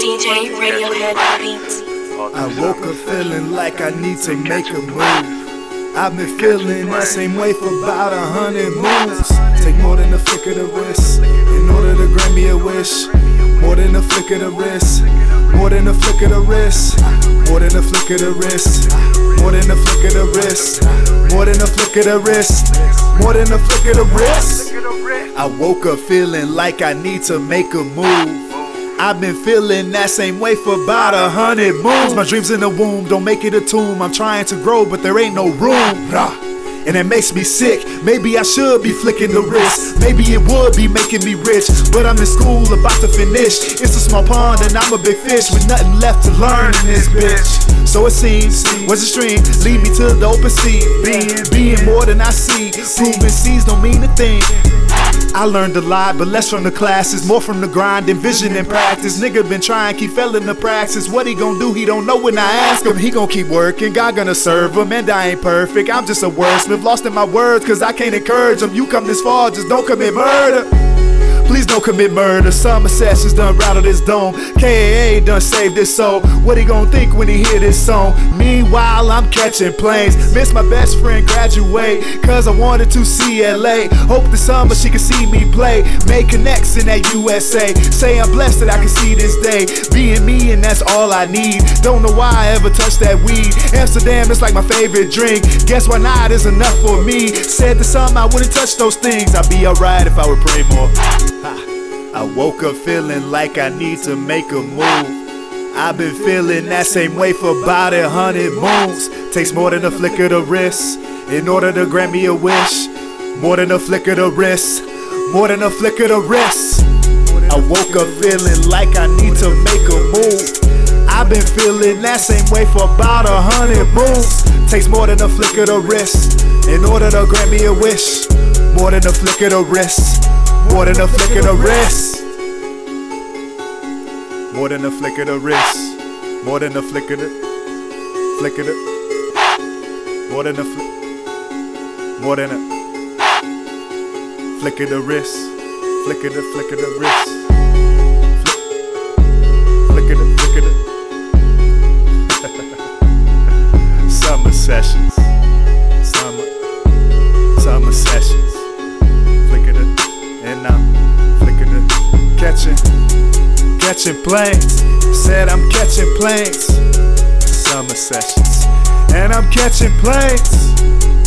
DJ Radiohead Beats. I woke up feeling like I need to make a move. I've been feeling that same way for about 100 moves. Take more than a flick of the wrist in order to grant me a wish. More than a flick of the wrist. More than a flick of the wrist. More than a flick of the wrist. More than a flick of the wrist. More than a flick of the wrist. More than a flick of the wrist. I woke up feeling like I need to make a move. I've been feeling that same way for about 100 moons. My dreams in the womb, don't make it a tomb. I'm trying to grow, but there ain't no room. And it makes me sick. Maybe I should be flicking the wrist. Maybe it would be making me rich. But I'm in school about to finish. It's a small pond and I'm a big fish with nothing left to learn in this bitch. So it seems, where's the stream? Lead me to the open sea. Being more than I see. Proving C's don't mean a thing. I learned a lot, but less from the classes, more from the grind and vision and practice. Nigga been trying, keep failing the practice. What he gon' do, he don't know when I ask him. He gon' keep working, God gonna serve him. And I ain't perfect, I'm just a wordsmith. Lost in my words, cause I can't encourage him. You come this far, just don't commit murder. Please don't commit murder. Some assassins done rattled his dome. KAA done saved his soul. What he gon' think when he hear this song? Meanwhile, I'm catching planes. Miss my best friend graduate, cause I wanted to see LA. Hope this summer she can see me play. Make connects in that USA. Say I'm blessed that I can see this day. Being me and that's all I need. Don't know why I ever touched that weed. Amsterdam is like my favorite drink. Guess why not is enough for me. Said to some I wouldn't touch those things. I'd be alright if I would pray more. I woke up feeling like I need to make a move. I've been feeling that same way for about 100 moons. Takes more than a flick of the wrist in order to grant me a wish. More than a flick of the wrist. More than a flick of the wrist. I woke up feeling like I need to make a move. I've been feeling that same way for about 100 moons. Takes more than a flick of the wrist in order to grant me a wish. More than a flick of the wrist. More than a flick of the wrist. More than a flick of the wrist. More than a flick of the. Flick of the. More than a flick. More than a. Flick of the wrist. Flick of the. Flick of the wrist. Flick of the. Flick of the. Summer sessions. Summer sessions. Flick of the. And I'm flicking the catching planes. Said I'm catching planes. Summer sessions. And I'm catching planes.